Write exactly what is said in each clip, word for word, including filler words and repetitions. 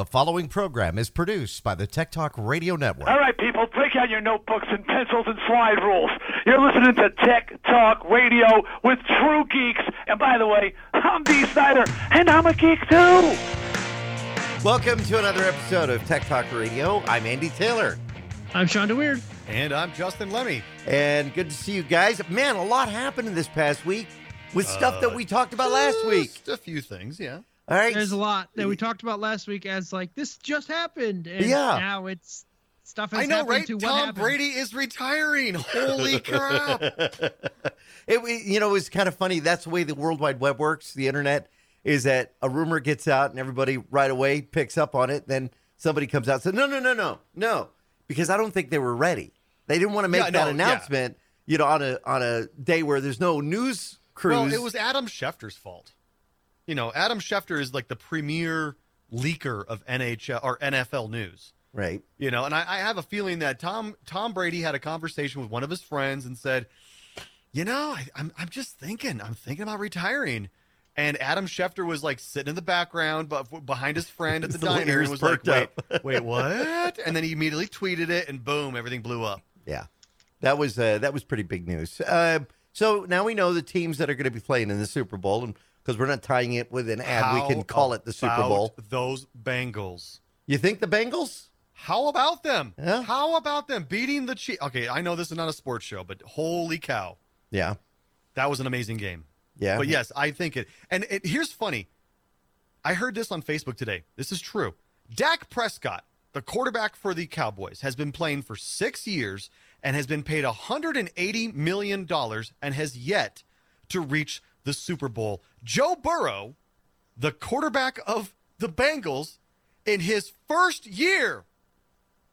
The following program is produced by the Tech Talk Radio Network. All right, people, break out your notebooks and pencils and slide rules. You're listening to Tech Talk Radio with true geeks. And by the way, I'm D. Snyder, and I'm a geek too. Welcome to another episode of Tech Talk Radio. I'm Andy Taylor. I'm Sean DeWeird. And I'm Justin Lemme. And good to see you guys. Man, a lot happened in this past week with uh, stuff that we talked about last week. Just a few things, yeah. All right. There's a lot that we talked about last week as like, this just happened. And yeah. Now it's stuff has I know, happened right? to what Tom happened. Brady is retiring. Holy crap. It, you know, it was kind of funny. That's the way the World Wide Web works. The internet is that a rumor gets out and everybody right away picks up on it. Then somebody comes out and says, no, no, no, no, no. Because I don't think they were ready. They didn't want to make yeah, that no, announcement, yeah. you know, on a on a day where there's no news crews. Well, it was Adam Schefter's fault. You know, Adam Schefter is like the premier leaker of N H L or N F L news. Right. You know, and I, I have a feeling that Tom Tom Brady had a conversation with one of his friends and said, you know, I, I'm, I'm just thinking, I'm thinking about retiring. And Adam Schefter was like sitting in the background, but behind his friend at the, the diner and was like, wait, wait, what? And then he immediately tweeted it and boom, everything blew up. Yeah, that was uh, that was pretty big news. Uh, so now we know the teams that are going to be playing in the Super Bowl, and because we're not tying it with an ad, How we can call it the Super Bowl. Those Bengals. You think the Bengals? How about them? Yeah. How about them beating the Chiefs? Okay, I know this is not a sports show, but holy cow. Yeah. That was an amazing game. Yeah. But yes, I think it. And it, here's funny. I heard this on Facebook today. This is true. Dak Prescott, the quarterback for the Cowboys, has been playing for six years and has been paid one hundred eighty million dollars and has yet to reach the Super Bowl. Joe Burrow, the quarterback of the Bengals, in his first year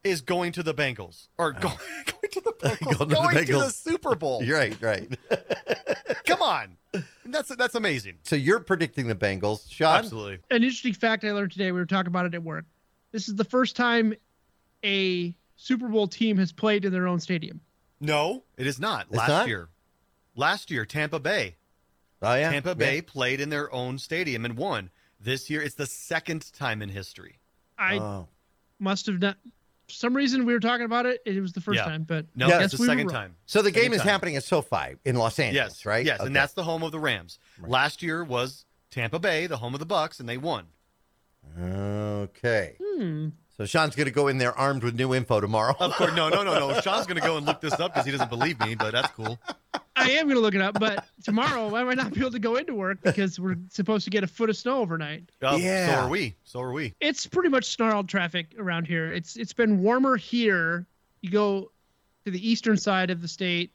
is going to the Bengals. Or oh. going, going to the Bengals. Going, going to, the, Bengals. to the Super Bowl. Right, right. Come on. That's that's amazing. So you're predicting the Bengals, Sean? Absolutely. An interesting fact I learned today, we were talking about it at work. This is the first time a Super Bowl team has played in their own stadium. No, it is not. It's Last not? year. Last year, Tampa Bay. Oh, yeah. Tampa Bay yeah. played in their own stadium and won. This year, it's the second time in history. I oh. must have done. For some reason, we were talking about it. It was the first yeah. time, but no, yeah, it's the we second time. So the second game is time. happening at SoFi in Los Angeles, yes. right? Yes, okay. And that's the home of the Rams. Right. Last year was Tampa Bay, the home of the Bucks, and they won. Okay. Hmm. So Sean's going to go in there armed with new info tomorrow. Of course, no, no, no, no. Sean's going to go and look this up because he doesn't believe me, but that's cool. I am going to look it up, but tomorrow I might not be able to go into work because we're supposed to get a foot of snow overnight. Oh, yeah. So are we. So are we. It's pretty much snarled traffic around here. It's It's been warmer here. You go to the eastern side of the state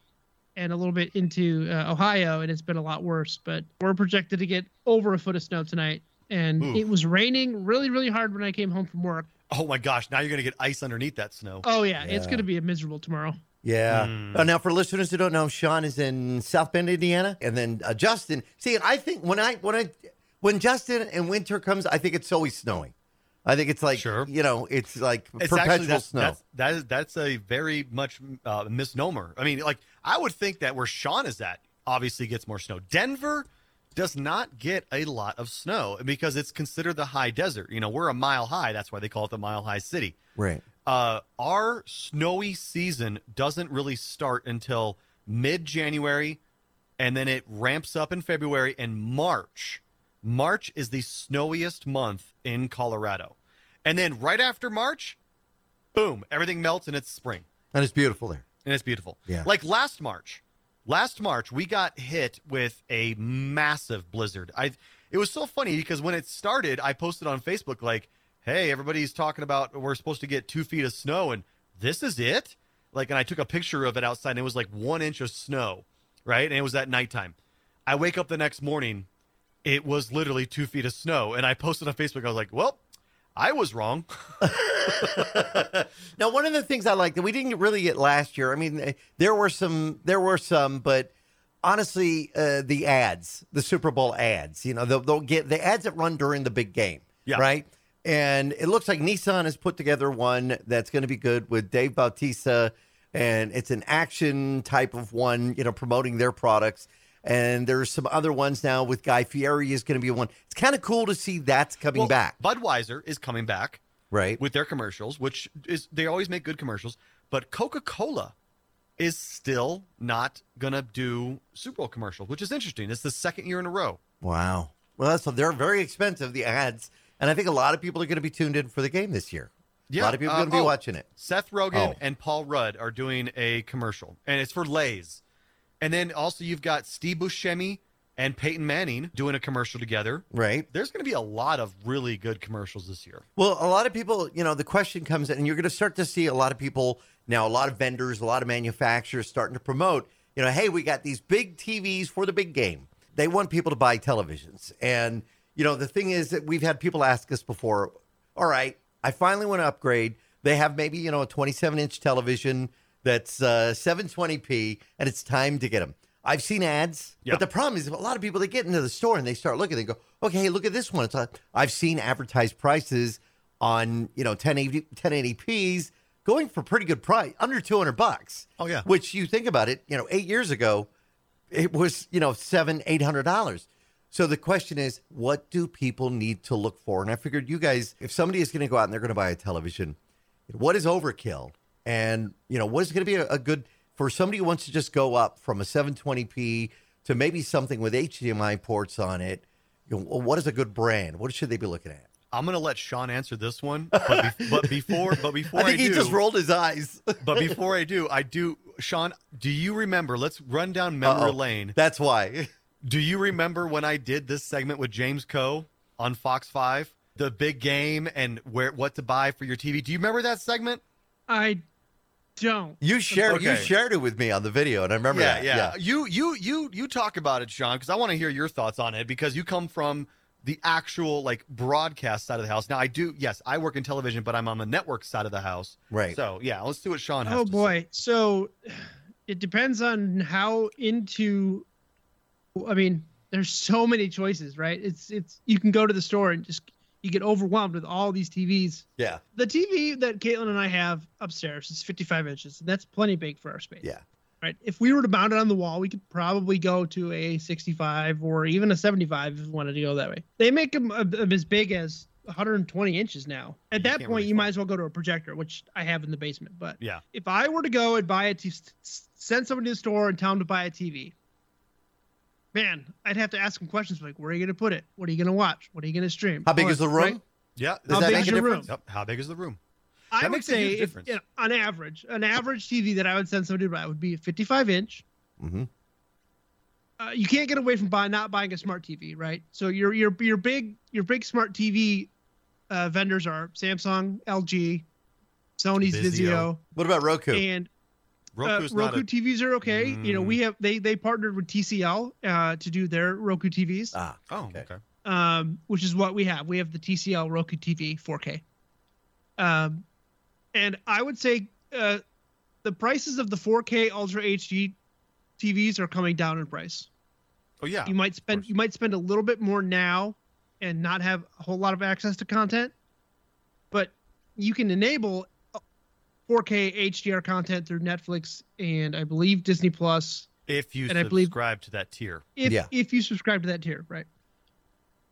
and a little bit into uh, Ohio, and it's been a lot worse. But we're projected to get over a foot of snow tonight. And Oof. It was raining really, really hard when I came home from work. Oh, my gosh. Now you're going to get ice underneath that snow. Oh, yeah. yeah. It's going to be miserable tomorrow. Yeah. Mm. Uh, now, for listeners who don't know, Sean is in South Bend, Indiana. And then uh, Justin. See, I think when I when I, when Justin and winter comes, I think it's always snowing. I think it's like, sure. you know, it's like it's perpetual actually, that's, snow. That's, that is, that's a very much uh, misnomer. I mean, like, I would think that where Sean is at obviously gets more snow. Denver does not get a lot of snow because it's considered the high desert. You know, we're a mile high. That's why they call it the Mile High City. Right. Uh, our snowy season doesn't really start until mid-January, and then it ramps up in February and March. March is the snowiest month in Colorado. And then right after March, boom, everything melts and it's spring. And it's beautiful there. And it's beautiful. Yeah. Like last March. Last March, we got hit with a massive blizzard. I, it was so funny because when it started, I posted on Facebook like, hey, everybody's talking about we're supposed to get two feet of snow, and this is it? Like, and I took a picture of it outside, and it was like one inch of snow, right? And it was at nighttime. I wake up the next morning. It was literally two feet of snow, and I posted on Facebook. I was like, well, I was wrong. Now, one of the things I like that we didn't really get last year. I mean, there were some, there were some, but honestly, uh, the ads, the Super Bowl ads, you know, they'll, they'll get the ads that run during the big game, yeah. right? And it looks like Nissan has put together one that's going to be good with Dave Bautista, and it's an action type of one, you know, promoting their products. And there's some other ones now with Guy Fieri is going to be one. It's kind of cool to see that's coming well, back. Budweiser is coming back, right, with their commercials, which is they always make good commercials. But Coca-Cola is still not going to do Super Bowl commercials, which is interesting. It's the second year in a row. Wow. Well, so they're very expensive, the ads. And I think a lot of people are going to be tuned in for the game this year. Yeah, a lot of people are going to uh, be oh, watching it. Seth Rogen oh. and Paul Rudd are doing a commercial, and it's for Lay's. And then also you've got Steve Buscemi and Peyton Manning doing a commercial together. Right. There's going to be a lot of really good commercials this year. Well, a lot of people, you know, the question comes in, and you're going to start to see a lot of people now, a lot of vendors, a lot of manufacturers starting to promote, you know, hey, we got these big T Vs for the big game. They want people to buy televisions. And, you know, the thing is that we've had people ask us before, all right, I finally want to upgrade. They have maybe, you know, a twenty-seven inch television that's uh, seven twenty p, and it's time to get them. I've seen ads, yep. but the problem is a lot of people, they get into the store and they start looking. They go, okay, look at this one. It's, uh, I've seen advertised prices on, you know, ten eighty p's going for pretty good price, under two hundred bucks. Oh, yeah. Which you think about it, you know, eight years ago, it was, you know, seven, eight hundred dollars. So the question is, what do people need to look for? And I figured you guys, if somebody is going to go out and they're going to buy a television, what is overkill? And, you know, what is going to be a, a good for somebody who wants to just go up from a seven twenty p to maybe something with H D M I ports on it? You know, what is a good brand? What should they be looking at? I'm going to let Sean answer this one, but, be- but before, but before I think I he do, just rolled his eyes. But before I do, I do, Sean, do you remember, let's run down memory Uh-oh. lane. That's why. Do you remember when I did this segment with James Coe on Fox five, the big game and where, what to buy for your T V? Do you remember that segment? I don't. You shared, okay. you shared it with me on the video, and I remember yeah, that. Yeah. yeah. You, you, you, you talk about it, Sean, because I want to hear your thoughts on it, because you come from the actual like broadcast side of the house. Now I do, yes, I work in television, but I'm on the network side of the house. Right. So yeah, let's see what Sean has oh, to boy. say. So it depends on how into, I mean, there's so many choices, right? It's, it's, you can go to the store and just, you get overwhelmed with all these T Vs. Yeah. The T V that Caitlin and I have upstairs is fifty-five inches. And that's plenty big for our space. Yeah. Right. If we were to mount it on the wall, we could probably go to a sixty-five or even a seventy-five if we wanted to go that way. They make them a, a, as big as one hundred twenty inches now. At that point, you might as well go to a projector, which I have in the basement. But yeah, if I were to go and buy a t- send someone to the store and tell them to buy a T V, man, I'd have to ask them questions like, where are you going to put it? What are you going to watch? What are you going to stream? How big is the room? Right? Yeah. Does How that big make is your room? Yep. How big is the room? I that would say, if, you know, on average, an average T V that I would send somebody to buy would be a fifty-five inch. Mm-hmm. Uh, you can't get away from buy, not buying a smart T V, right? So your your your big your big smart T V uh, vendors are Samsung, L G, Sony's Vizio. Vizio. What about Roku? And uh, Roku a... T Vs are okay. Mm. You know, we have they they partnered with T C L uh, to do their Roku T Vs. Ah, oh, okay. okay. Um, which is what we have. We have the T C L Roku T V four K. Um. And I would say uh, the prices of the four K Ultra H D T Vs are coming down in price. Oh yeah, you might spend you might spend a little bit more now and not have a whole lot of access to content, but you can enable four K H D R content through Netflix and I believe Disney Plus. If you and subscribe I believe, to that tier, if, yeah, if you subscribe to that tier, right?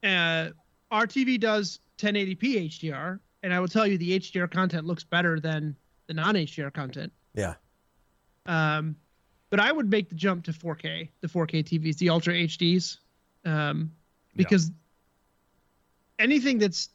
Uh, our T V does ten eighty p H D R. And I will tell you, the H D R content looks better than the non-H D R content. Yeah. Um, but I would make the jump to four K, the four K T Vs, the Ultra H Ds, um, because yeah. anything that's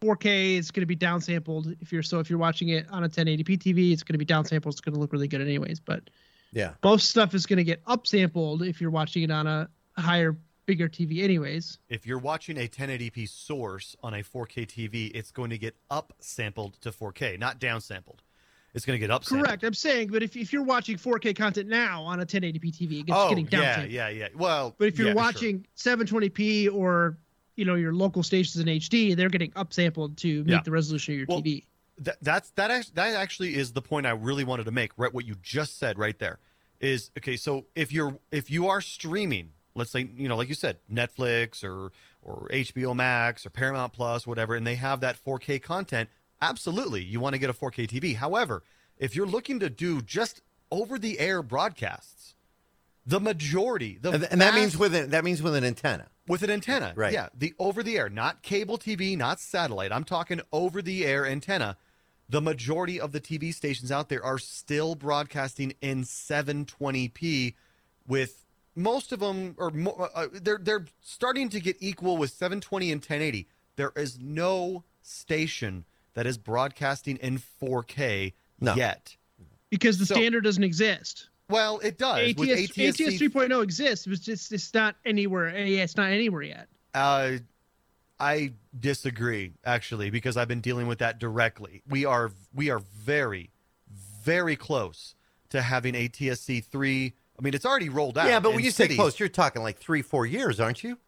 four K is going to be downsampled. If you're so, if you're watching it on a ten eighty p T V, it's going to be downsampled. It's going to look really good, anyways. But yeah, most stuff is going to get upsampled if you're watching it on a higher. Bigger T V anyways. If you're watching a ten eighty p source on a four K T V, it's going to get up sampled to four K, not down sampled. It's going to get up sampled. Correct. I'm saying, but if, if you're watching four K content now on a ten eighty p T V, it's oh, getting down sampled. Yeah, yeah, yeah. Well, but if you're yeah, watching sure. seven twenty p or, you know, your local stations in H D, they're getting up sampled to meet yeah. the resolution of your well, T V. That that's that that actually is the point I really wanted to make. Right, what you just said right there is okay. So if you're if you are streaming. Let's say, you know, like you said, Netflix or or H B O Max or Paramount Plus, whatever, and they have that four K content. Absolutely, you want to get a four K T V. However, if you're looking to do just over-the-air broadcasts, The majority. The and vast, that means with an, that means with an antenna. With an antenna, right. Yeah, the over-the-air, not cable T V, not satellite. I'm talking over-the-air antenna. The majority of the T V stations out there are still broadcasting in seven twenty p with most of them, or uh, they're they're starting to get equal with seven twenty and ten eighty. There is no station that is broadcasting in four K no. yet. Because the so, standard doesn't exist. Well, it does. A T S, with A T S C three point oh exists. It was just it's not anywhere. Yeah, it's not anywhere yet. Uh, I disagree, actually, because I've been dealing with that directly. We are we are very, very close to having A T S C three. I mean, it's already rolled out. Yeah, but when you cities. say close, you're talking like three, four years, aren't you?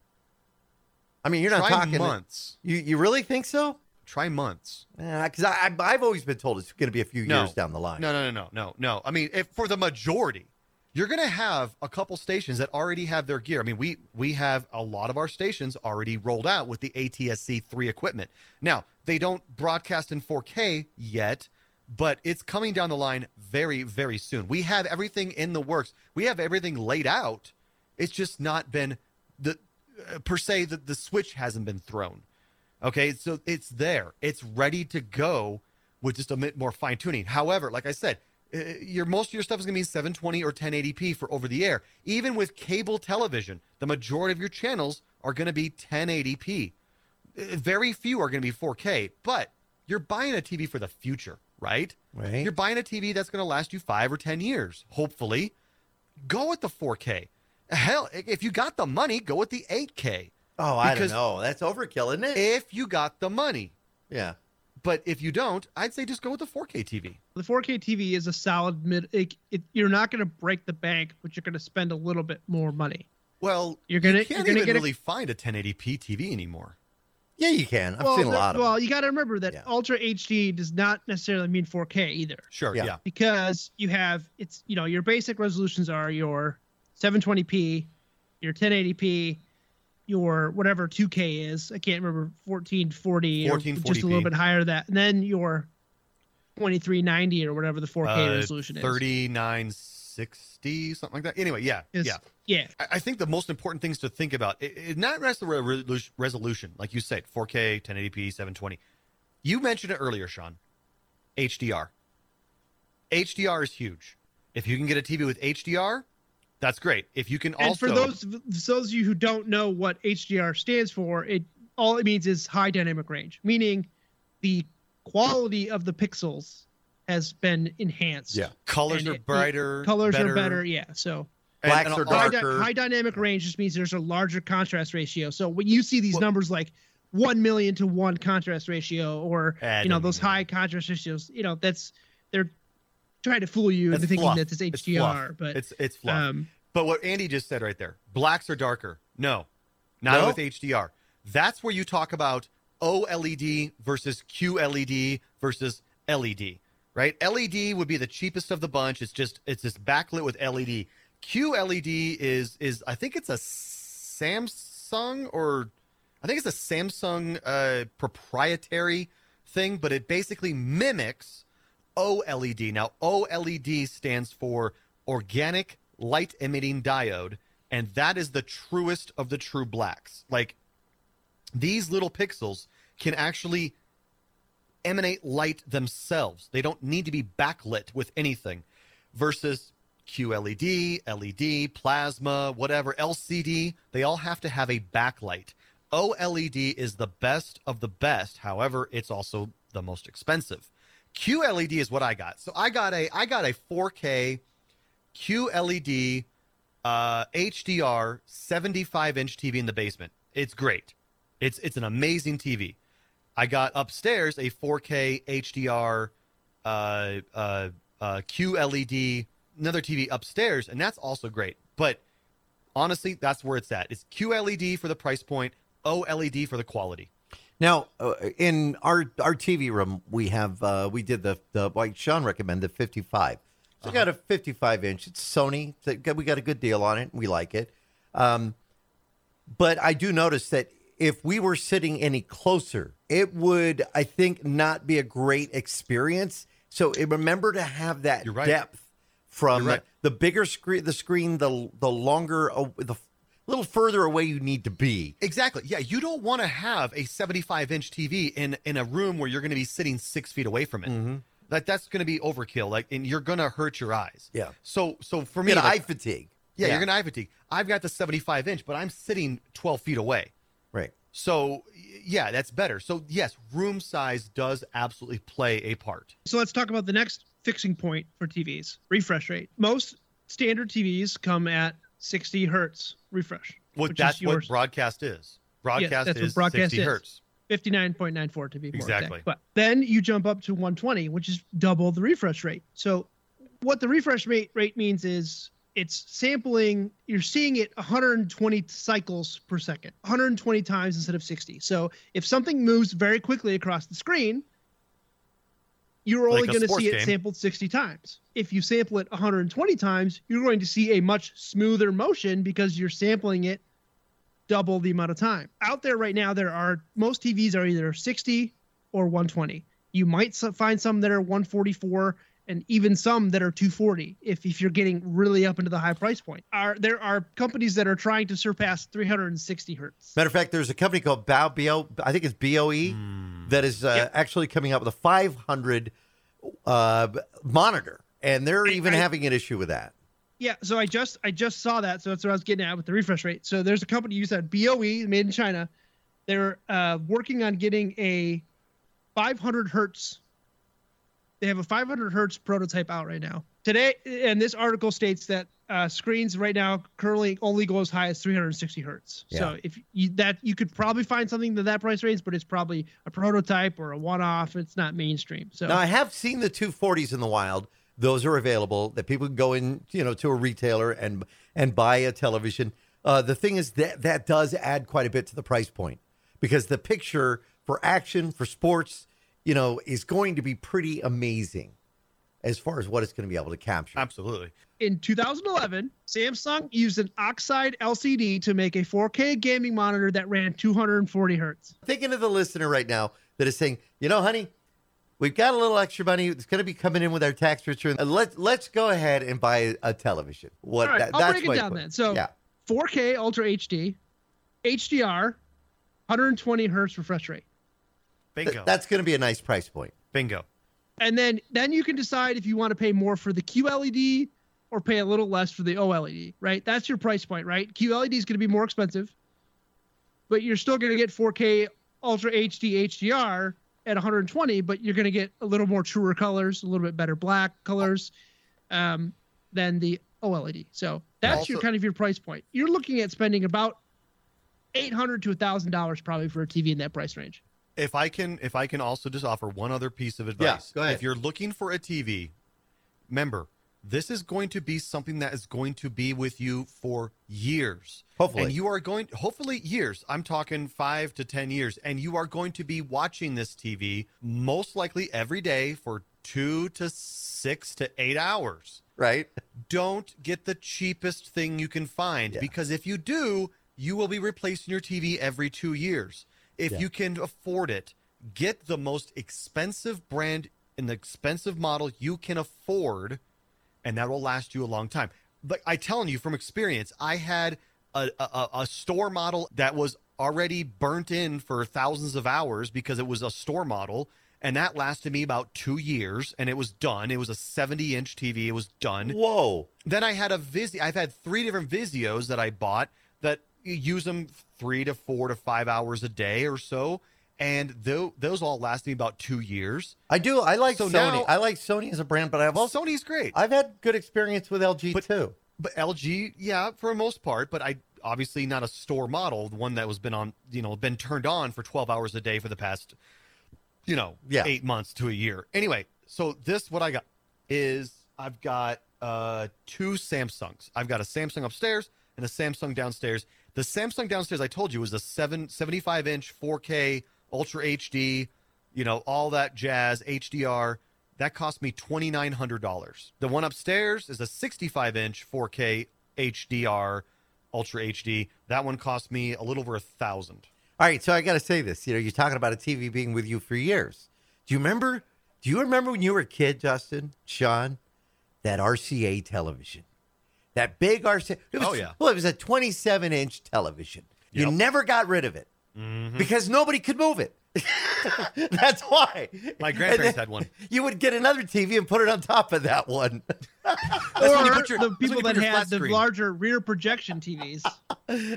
I mean, you're not Try talking months. You you really think so? Try months. Because uh, I, I've always been told it's going to be a few no. years down the line. No, no, no, no, no, no. I mean, if for the majority, you're going to have a couple stations that already have their gear. I mean, we we have a lot of our stations already rolled out with the A T S C three equipment. Now, they don't broadcast in four K yet, but it's coming down the line very, very soon. We have everything in the works. We have everything laid out. It's just not been, the uh, per se, the, the switch hasn't been thrown. Okay, so it's there. It's ready to go with just a bit more fine-tuning. However, like I said, your most of your stuff is going to be seven twenty or ten eighty p for over-the-air. Even with cable television, the majority of your channels are going to be ten eighty p. Very few are going to be four K, but you're buying a T V for the future, right? Right. You're buying a T V that's going to last you five or ten years, hopefully. Go with the four K. Hell, if you got the money, go with the eight K. Oh, I because don't know. That's overkill, isn't it? If you got the money. Yeah. But if you don't, I'd say just go with the four K T V. The four K T V is a solid mid. It, it, you're not going to break the bank, but you're going to spend a little bit more money. Well, you're gonna, you can't you're even gonna really a, find a ten eighty p T V anymore. Yeah, you can. I've well, seen a lot of well, them. Well, you got to remember that yeah. Ultra H D does not necessarily mean four K either. Sure, yeah. yeah. Because you have, it's you know, your basic resolutions are your seven twenty p, your ten eighty p, your whatever two K is, I can't remember, fourteen forty, fourteen forty p. Just a little bit higher that. And then your twenty-three ninety or whatever the four K uh, resolution is. thirty-nine sixty, something like that. Anyway, yeah, is, yeah. Yeah. I, I think the most important things to think about, it, it, not rest the re- resolution, like you said, four K, ten eighty p, seven twenty. You mentioned it earlier, Sean, H D R. H D R is huge. If you can get a T V with H D R, that's great. If you can also, and for those for those of you who don't know what H D R stands for, it all it means is high dynamic range, meaning the quality of the pixels has been enhanced. Yeah, colors and are it, brighter. Colors better. are better. Yeah, so blacks and, and are darker. High, high dynamic range just means there's a larger contrast ratio. So when you see these well, numbers like one million to one contrast ratio, or I you know those know. high contrast ratios, you know that's they're. Trying to fool you into thinking that it's H D R, it's but it's it's fluff. Um, but what Andy just said right there, blacks are darker. No, not no? with H D R. That's where you talk about OLED versus Q LED versus L E D, right? L E D would be the cheapest of the bunch. It's just it's just backlit with L E D. Q LED is is I think it's a Samsung or I think it's a Samsung uh, proprietary thing, but it basically mimics OLED. Now, OLED stands for organic light emitting diode, and that is the truest of the true blacks. Like, these little pixels can actually emanate light themselves. They don't need to be backlit with anything versus Q LED, L E D, plasma, whatever, L C D. They all have to have a backlight. OLED is the best of the best. However, it's also the most expensive. Q LED is what I got. So I got a I got a four K Q LED uh, H D R seventy-five inch T V in the basement. It's great. It's it's an amazing T V. I got upstairs a four K H D R uh, uh, uh, Q LED, another T V upstairs, and that's also great. But honestly, that's where it's at. It's Q LED for the price point, OLED for the quality. Now, uh, in our our T V room, we have uh, we did the the like Sean recommended fifty-five. So uh-huh. I got a fifty-five inch. It's Sony. We got a good deal on it. We like it. Um, but I do notice that if we were sitting any closer, it would I think not be a great experience. So it, remember to have that right. depth from right. the bigger screen, the screen, the the longer, uh, the little further away you need to be. Exactly. Yeah, you don't want to have a seventy-five inch T V in in a room where you're going to be sitting six feet away from it. Mm-hmm. Like that's going to be overkill. Like, and you're going to hurt your eyes. Yeah. So so for me, like, eye fatigue. Yeah, yeah, you're going to eye fatigue. I've got the seventy-five inch, but I'm sitting twelve feet away. Right. So, yeah, that's better. So, yes, room size does absolutely play a part. So let's talk about the next fixing point for T Vs, refresh rate. Most standard T Vs come at sixty hertz refresh. Well, that's what broadcast is. Broadcast yes, that's is what broadcast sixty is. Hertz. fifty-nine point nine four to be more exactly. exact. But then you jump up to one twenty, which is double the refresh rate. So what the refresh rate rate means is it's sampling, you're seeing it one hundred twenty cycles per second, one hundred twenty times instead of sixty. So if something moves very quickly across the screen, you're only like going to see it game. sampled sixty times. If you sample it one hundred twenty times, you're going to see a much smoother motion because you're sampling it double the amount of time. Out there right now, there are most T Vs are either sixty or one twenty. You might find some that are one forty-four and even some that are two forty if, if you're getting really up into the high price point. Are there are companies that are trying to surpass three sixty hertz. Matter of fact, there's a company called B O E, B O E, I think it's B O E, mm. that is uh, yep. actually coming out with a five hundred uh, monitor, and they're I, even I, having an issue with that. Yeah, so I just I just saw that, so that's what I was getting at with the refresh rate. So there's a company you said, B O E, made in China. They're uh, working on getting a five hundred hertz. They have a five hundred hertz prototype out right now. Today, and this article states that uh, screens right now currently only go as high as three sixty hertz. Yeah. So if you, that you could probably find something to that price range, but it's probably a prototype or a one-off. It's not mainstream. So now I have seen the two forties in the wild. Those are available that people can go in, you know, to a retailer and and buy a television. Uh, the thing is that that does add quite a bit to the price point because the picture for action, for sports, you know, is going to be pretty amazing as far as what it's going to be able to capture. Absolutely. In two thousand eleven, Samsung used an oxide L C D to make a four K gaming monitor that ran two forty hertz. Thinking of the listener right now that is saying, you know, honey, we've got a little extra money. It's going to be coming in with our tax return. Let's, let's go ahead and buy a television. What, All right, that, I'll that's break it down then. So yeah. four K Ultra H D, H D R, one hundred twenty hertz refresh rate. Bingo. Th- that's going to be a nice price point. Bingo. And then then you can decide if you want to pay more for the Q L E D or pay a little less for the O L E D, right? That's your price point, right? Q L E D is going to be more expensive, but you're still going to get four K Ultra H D H D R at one hundred twenty, but you're going to get a little more truer colors, a little bit better black colors um, than the O L E D. So that's also your kind of your price point. You're looking at spending about eight hundred dollars to one thousand dollars probably for a T V in that price range. If I can if I can also just offer one other piece of advice. Yeah, go ahead. If you're looking for a T V, remember, this is going to be something that is going to be with you for years. Hopefully. And you are going, hopefully years. I'm talking five to ten years. And you are going to be watching this T V most likely every day for two to six to eight hours. Right. Don't get the cheapest thing you can find. Yeah. Because if you do, you will be replacing your T V every two years. If yeah. you can afford it, get the most expensive brand and the expensive model you can afford, and that will last you a long time. But I'm telling you from experience, I had a, a, a store model that was already burnt in for thousands of hours because it was a store model, and that lasted me about two years, and it was done. It was a seventy-inch T V. It was done. Whoa. Then I had a Vizio. I've had three different Vizios that I bought that use them three to four to five hours a day or so, and th- those all last me about two years. I do. I like so Sony. Now, I like Sony as a brand, but I've also Sony's great. I've had good experience with L G but, too. But L G, yeah, for the most part. But I obviously not a store model, the one that was been on, you know, been turned on for twelve hours a day for the past, you know, yeah. eight months to a year. Anyway, so this what I got is I've got uh, two Samsungs. I've got a Samsung upstairs and a Samsung downstairs. The Samsung downstairs, I told you, was a seventy-five inch four K Ultra H D, you know, all that jazz, H D R. That cost me two thousand nine hundred dollars. The one upstairs is a sixty-five inch four K H D R Ultra H D. That one cost me a little over one thousand dollars. All right, so I got to say this. You know, you're talking about a T V being with you for years. Do you remember? Do you remember when you were a kid, Justin, Sean, that R C A television, that big R C A. Was, oh, yeah. Well, it was a twenty-seven inch television. Yep. You never got rid of it mm-hmm. because nobody could move it. That's why. My grandparents had one. You would get another T V and put it on top of that one. Or your, the people that had the screen. Larger rear projection T Vs.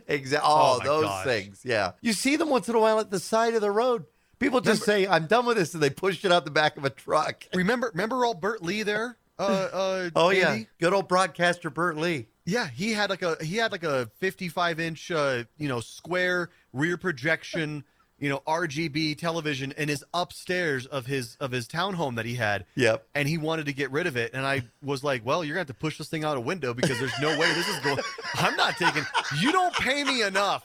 Exactly. Oh, oh those gosh. Things. Yeah. You see them once in a while at the side of the road. People just remember, say, I'm done with this, and they push it out the back of a truck. Remember remember old Bert Lee there? Uh, uh, oh, Andy? Yeah. Good old broadcaster Bert Lee. Yeah, he had like a he had like a fifty-five inch uh, you know, square rear projection. You know, R G B television in his upstairs of his of his townhome that he had. Yep. And he wanted to get rid of it. And I was like, well, you're going to have to push this thing out a window because there's no way this is going. I'm not taking. You don't pay me enough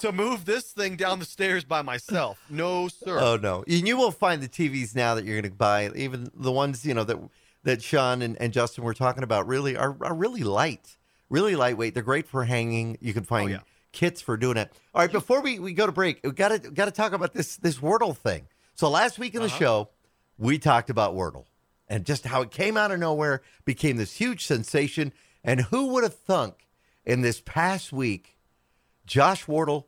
to move this thing down the stairs by myself. No, sir. Oh, no. And you will find the T Vs now that you're going to buy, even the ones, you know, that that Sean and, and Justin were talking about really are, are really light, really lightweight. They're great for hanging. You can find. Oh, yeah. Kits for doing it. All right, before we, we go to break, we gotta gotta talk about this this Wordle thing. So last week in the uh-huh. show, we talked about Wordle and just how it came out of nowhere, became this huge sensation. And who would have thunk in this past week, Josh Wardle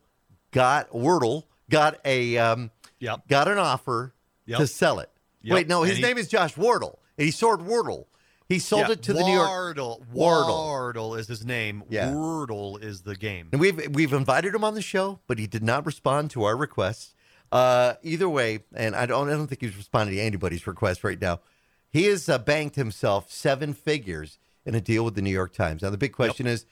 got Wordle got a um yep. got an offer yep. to sell it. Yep. Wait, no, his he, name is Josh Wardle. And he sold Wordle. He sold yeah, it to Wardle, the New York Wardle. Wardle is his name. Yeah. Wordle is the game. And we've we've invited him on the show, but he did not respond to our request. Uh, either way, and I don't I don't think he's responding to anybody's request right now. He has uh, banked himself seven figures in a deal with the New York Times. Now the big question yep. is,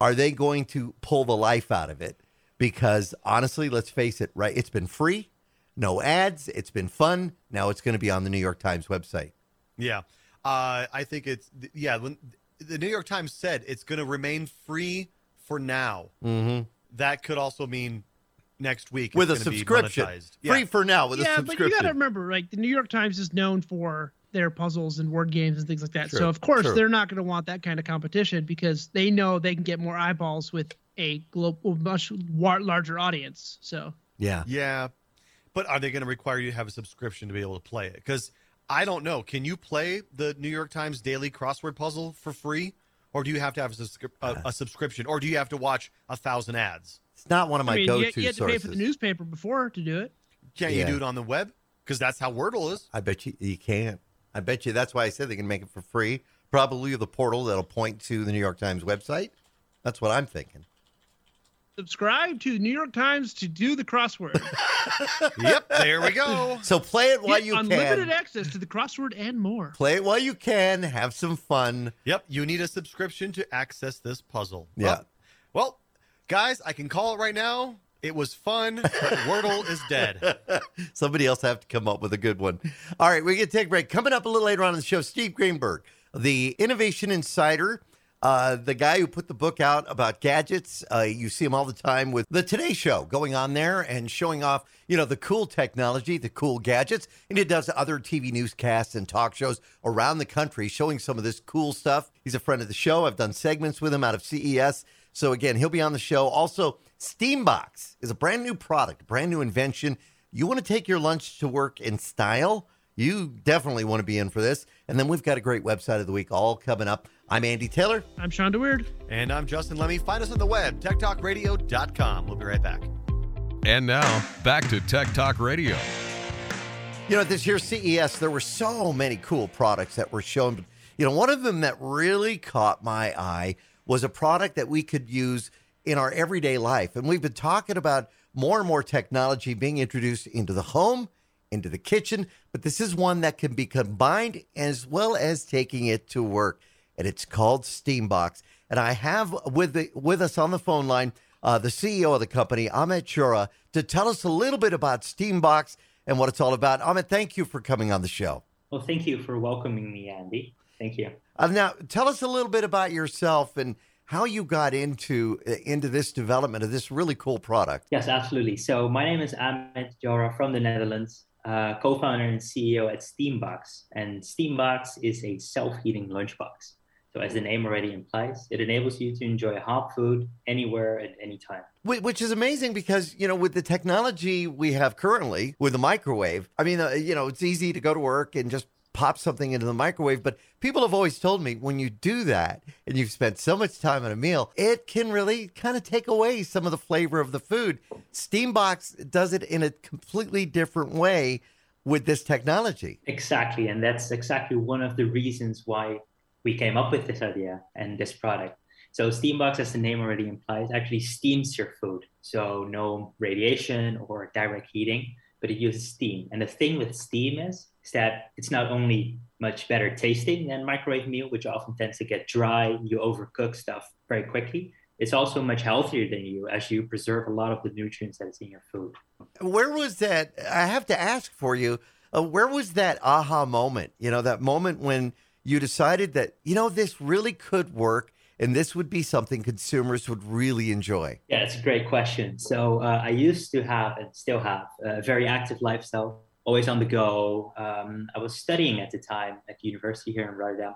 are they going to pull the life out of it? Because honestly, let's face it, right? It's been free, no ads. It's been fun. Now it's going to be on the New York Times website. Yeah. Uh, I think it's, yeah, when the New York Times said it's going to remain free for now. Mm-hmm. That could also mean next week. With it's a subscription. Yeah. Free for now with yeah, a subscription. Yeah, but you got to remember, like, the New York Times is known for their puzzles and word games and things like that. True. So, of course, True. They're not going to want that kind of competition because they know they can get more eyeballs with a global, much larger audience. So Yeah. Yeah. But are they going to require you to have a subscription to be able to play it? Because I don't know. Can you play the New York Times daily crossword puzzle for free? Or do you have to have a, subscri- a, a subscription? Or do you have to watch a thousand ads? It's not one of my I mean, go-to sources. You had to sources. Pay for the newspaper before to do it. Can't yeah. you do it on the web? Because that's how Wordle is. I bet you you can't. I bet you that's why I said they can make it for free. Probably the portal that'll point to the New York Times website. That's what I'm thinking. Subscribe to the New York Times to do the crossword. Yep, there we go. So play it while Get you unlimited can. Unlimited access to the crossword and more. Play it while you can. Have some fun. Yep, you need a subscription to access this puzzle. Yeah. Well, well guys, I can call it right now. It was fun, but Wordle is dead. Somebody else have to come up with a good one. All right, we're going to take a break. Coming up a little later on in the show, Steve Greenberg, the Innovation Insider. Uh, the guy who put the book out about gadgets, uh, you see him all the time with the Today Show going on there and showing off, you know, the cool technology, the cool gadgets. And he does other T V newscasts and talk shows around the country showing some of this cool stuff. He's a friend of the show. I've done segments with him out of C E S. So, again, he'll be on the show. Also, Steambox is a brand new product, brand new invention. You want to take your lunch to work in style? You definitely want to be in for this. And then we've got a great website of the week all coming up. I'm Andy Taylor. I'm Sean DeWeird. And I'm Justin Lemme. Find us on the web, tech talk radio dot com. We'll be right back. And now, back to Tech Talk Radio. You know, this year's C E S, there were so many cool products that were shown. You know, one of them that really caught my eye was a product that we could use in our everyday life. And we've been talking about more and more technology being introduced into the home, into the kitchen, but this is one that can be combined as well as taking it to work, and it's called Steambox. And I have with the, with us on the phone line uh, the C E O of the company, Amit Jaura, to tell us a little bit about Steambox and what it's all about. Amit, thank you for coming on the show. Well, thank you for welcoming me, Andy. Thank you. Uh, now, tell us a little bit about yourself and how you got into into this development of this really cool product. Yes, absolutely. So my name is Amit Jaura from the Netherlands. Uh, co-founder and C E O at Steambox. And Steambox is a self-heating lunchbox. So as the name already implies, it enables you to enjoy hot food anywhere at any time. Which is amazing because, you know, with the technology we have currently with the microwave, I mean, uh, you know, it's easy to go to work and just pop something into the microwave. But people have always told me when you do that and you've spent so much time on a meal, it can really kind of take away some of the flavor of the food. Steambox does it in a completely different way with this technology. Exactly. And that's exactly one of the reasons why we came up with this idea and this product. So Steambox, as the name already implies, actually steams your food. So no radiation or direct heating, but it uses steam. And the thing with steam is, is that it's not only much better tasting than microwave meal, which often tends to get dry, you overcook stuff very quickly. It's also much healthier than you, as you preserve a lot of the nutrients that is in your food. Where was that, I have to ask for you, uh, where was that aha moment? You know, that moment when you decided that, you know, this really could work and this would be something consumers would really enjoy? Yeah, it's a great question. So uh, I used to have and still have a very active lifestyle, always on the go. Um, I was studying at the time at the university here in Rotterdam.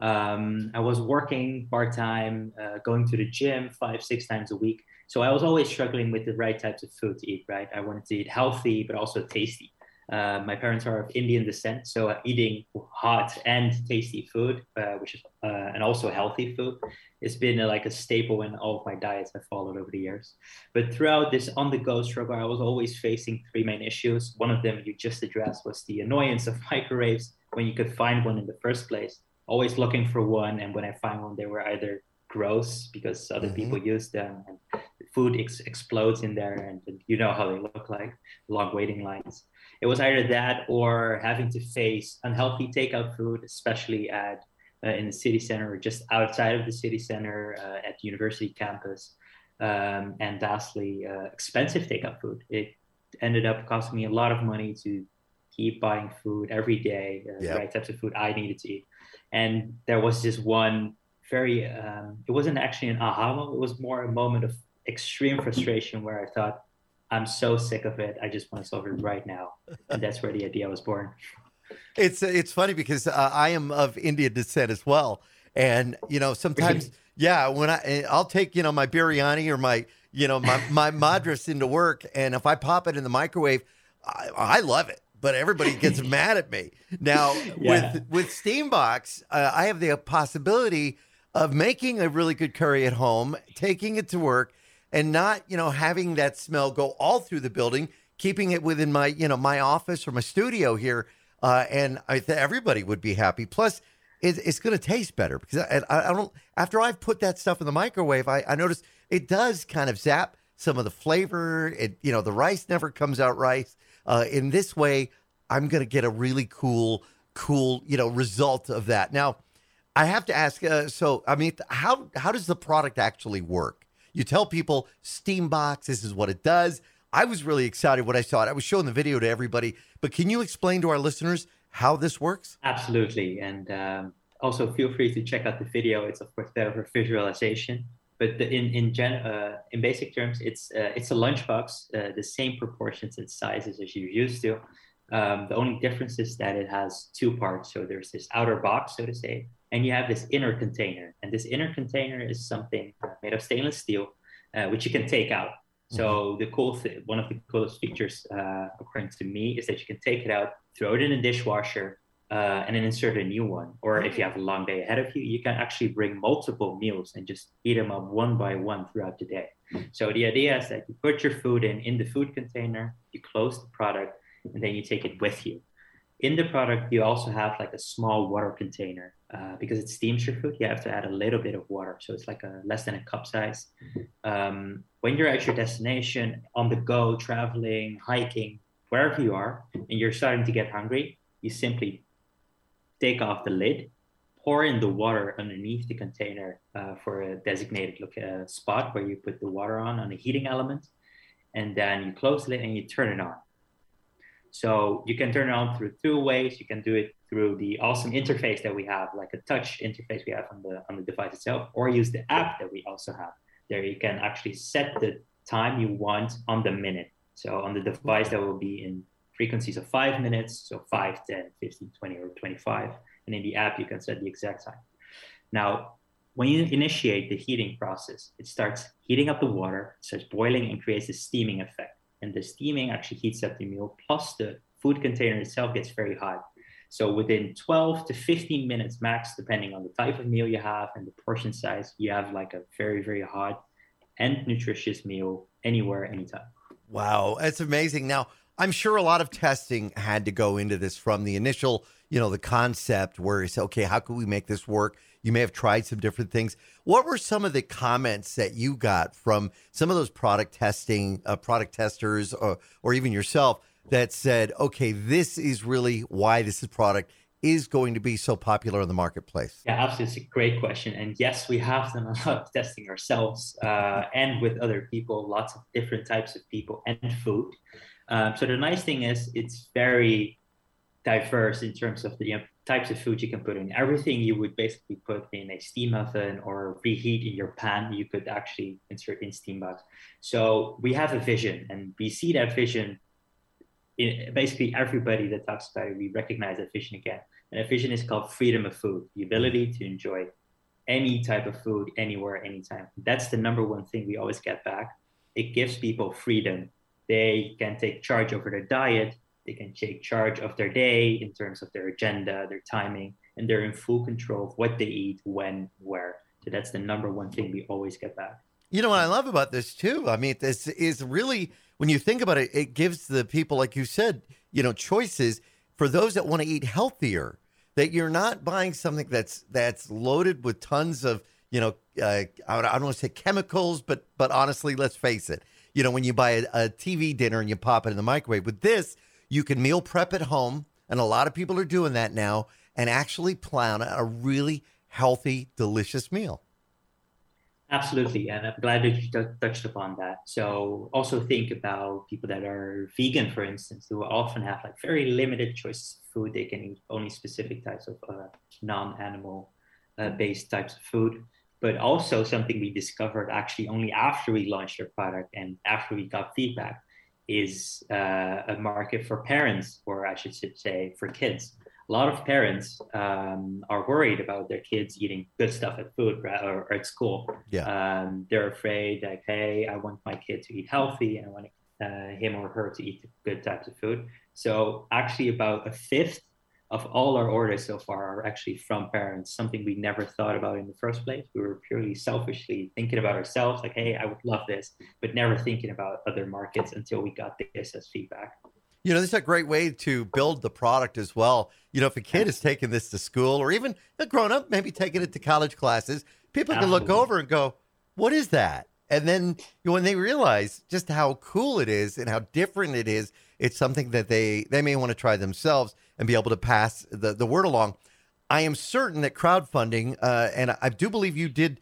Um, I was working part-time, uh, going to the gym five, six times a week. So I was always struggling with the right types of food to eat, right? I wanted to eat healthy, but also tasty. Uh, my parents are of Indian descent, so uh, eating hot and tasty food, uh, which is uh, and also healthy food, has been uh, like a staple in all of my diets I've followed over the years. But throughout this on-the-go struggle, I was always facing three main issues. One of them you just addressed was the annoyance of microwaves when you could find one in the first place. Always looking for one, and when I find one, they were either gross because other mm-hmm. people use them, and the food ex- explodes in there, and, and you know how they look like, long waiting lines. It was either that or having to face unhealthy takeout food, especially at uh, in the city center or just outside of the city center uh, at the university campus. Um, and lastly, uh, expensive takeout food. It ended up costing me a lot of money to keep buying food every day, uh, yep. the right types of food I needed to eat. And there was just one very, um, it wasn't actually an aha moment, it was more a moment of extreme frustration where I thought, I'm so sick of it. I just want to solve it right now. And that's where the idea was born. It's it's funny because uh, I am of Indian descent as well. And, you know, sometimes, yeah, when I, I'll take, you know, my biryani or my, you know, my, my madras into work. And if I pop it in the microwave, I, I love it. But everybody gets mad at me. Now, yeah. with, with Steambox, uh, I have the possibility of making a really good curry at home, taking it to work, and not, you know, having that smell go all through the building, keeping it within my, you know, my office or my studio here. Uh, and I th- everybody would be happy. Plus, it, it's going to taste better because I, I, I don't, after I've put that stuff in the microwave, I, I noticed it does kind of zap some of the flavor. It, you know, the rice never comes out right. Uh, in this way, I'm going to get a really cool, cool, you know, result of that. Now, I have to ask, uh, so, I mean, how how does the product actually work? You tell people, Steambox, this is what it does. I was really excited when I saw it. I was showing the video to everybody, but can you explain to our listeners how this works? Absolutely. And um, also feel free to check out the video. It's, of course, better for visualization. But the, in in gen, uh, in basic terms, it's uh, it's a lunchbox, uh, the same proportions and sizes as you're used to. Um, the only difference is that it has two parts. So there's this outer box, so to say, and you have this inner container. And this inner container is something made of stainless steel, uh, which you can take out. Mm-hmm. So the cool th- one of the coolest features, uh, according to me, is that you can take it out, throw it in a dishwasher, Uh, and then insert a new one. Or if you have a long day ahead of you, you can actually bring multiple meals and just eat them up one by one throughout the day. So the idea is that you put your food in, in the food container, you close the product, and then you take it with you. In the product, you also have like a small water container. Uh, because it steams your food, you have to add a little bit of water. So it's like a less than a cup size. Um, when you're at your destination, on the go, traveling, hiking, wherever you are, and you're starting to get hungry, you simply take off the lid, pour in the water underneath the container uh, for a designated look, uh, spot where you put the water on, on a heating element, and then you close the lid and you turn it on. So you can turn it on through two ways. You can do it through the awesome interface that we have, like a touch interface we have on the on the device itself, or use the app that we also have. There you can actually set the time you want on the minute. So on the device that will be in frequencies of five minutes, so five, ten, fifteen, twenty, or twenty-five. And in the app, you can set the exact time. Now, when you initiate the heating process, it starts heating up the water, starts boiling and creates a steaming effect. And the steaming actually heats up the meal, plus the food container itself gets very hot. So within twelve to fifteen minutes max, depending on the type of meal you have and the portion size, you have like a very, very hot and nutritious meal anywhere, anytime. Wow, that's amazing. Now, I'm sure a lot of testing had to go into this from the initial, you know, the concept where you say, okay, how can we make this work? You may have tried some different things. What were some of the comments that you got from some of those product testing, uh, product testers, or, or even yourself that said, okay, this is really why this product is going to be so popular in the marketplace? Yeah, absolutely. It's a great question. And yes, we have done a lot of testing ourselves uh, and with other people, lots of different types of people and food. Um, so the nice thing is it's very diverse in terms of the you know, types of food you can put in. Everything you would basically put in a steam oven or reheat in your pan, you could actually insert in Steambox. So we have a vision, and we see that vision in basically everybody that talks about it. We recognize that vision again. And that vision is called freedom of food, the ability to enjoy any type of food, anywhere, anytime. That's the number one thing we always get back. It gives people freedom. They can take charge over their diet. They can take charge of their day in terms of their agenda, their timing, and they're in full control of what they eat, when, where. So that's the number one thing we always get back. You know what I love about this too? I mean, this is really, when you think about it, it gives the people, like you said, you know, choices for those that want to eat healthier, that you're not buying something that's, that's loaded with tons of, you know, uh, I don't want to say chemicals, but, but honestly, let's face it. You know, when you buy a, a T V dinner and you pop it in the microwave, with this, you can meal prep at home. And a lot of people are doing that now and actually plan a really healthy, delicious meal. Absolutely. And I'm glad that you t- touched upon that. So also think about people that are vegan, for instance, who often have like very limited choices of food. They can eat only specific types of uh, non-animal uh, based types of food. But also something we discovered actually only after we launched our product and after we got feedback is uh, a market for parents, or I should say for kids. A lot of parents um, are worried about their kids eating good stuff at food or, or at school. Yeah. Um, they're afraid like, hey, I want my kid to eat healthy and I want uh, him or her to eat good types of food. So actually about a fifth of all our orders so far are actually from parents, something we never thought about in the first place. We were purely selfishly thinking about ourselves, like, hey, I would love this, but never thinking about other markets until we got this as feedback. You know, this is a great way to build the product as well. You know, if a kid is taking this to school or even a grown up, maybe taking it to college classes, people can Absolutely. Look over and go, what is that? And then when they realize just how cool it is and how different it is, it's something that they, they may want to try themselves and be able to pass the, the word along. I am certain that crowdfunding, uh, and I do believe you did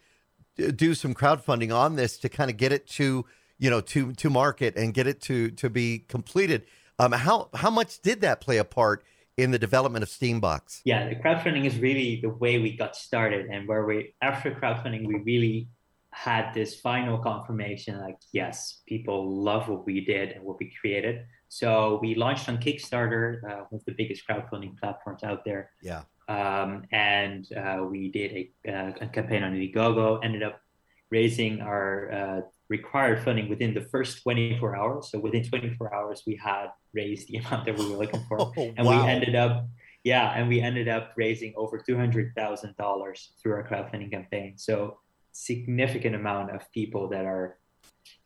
do some crowdfunding on this to kind of get it to, you know, to, to market and get it to, to be completed. Um, how, how much did that play a part in the development of Steambox? Yeah, the crowdfunding is really the way we got started, and where we, after crowdfunding, we really had this final confirmation, like, yes, people love what we did and what we created. So we launched on Kickstarter, uh, one of the biggest crowdfunding platforms out there. Yeah. Um, and uh, we did a, uh, a campaign on Indiegogo, ended up raising our uh, required funding within the first twenty-four hours. So within twenty-four hours, we had raised the amount that we were looking for. oh, and wow. we ended up, yeah, and we ended up raising over two hundred thousand dollars through our crowdfunding campaign. So significant amount of people that are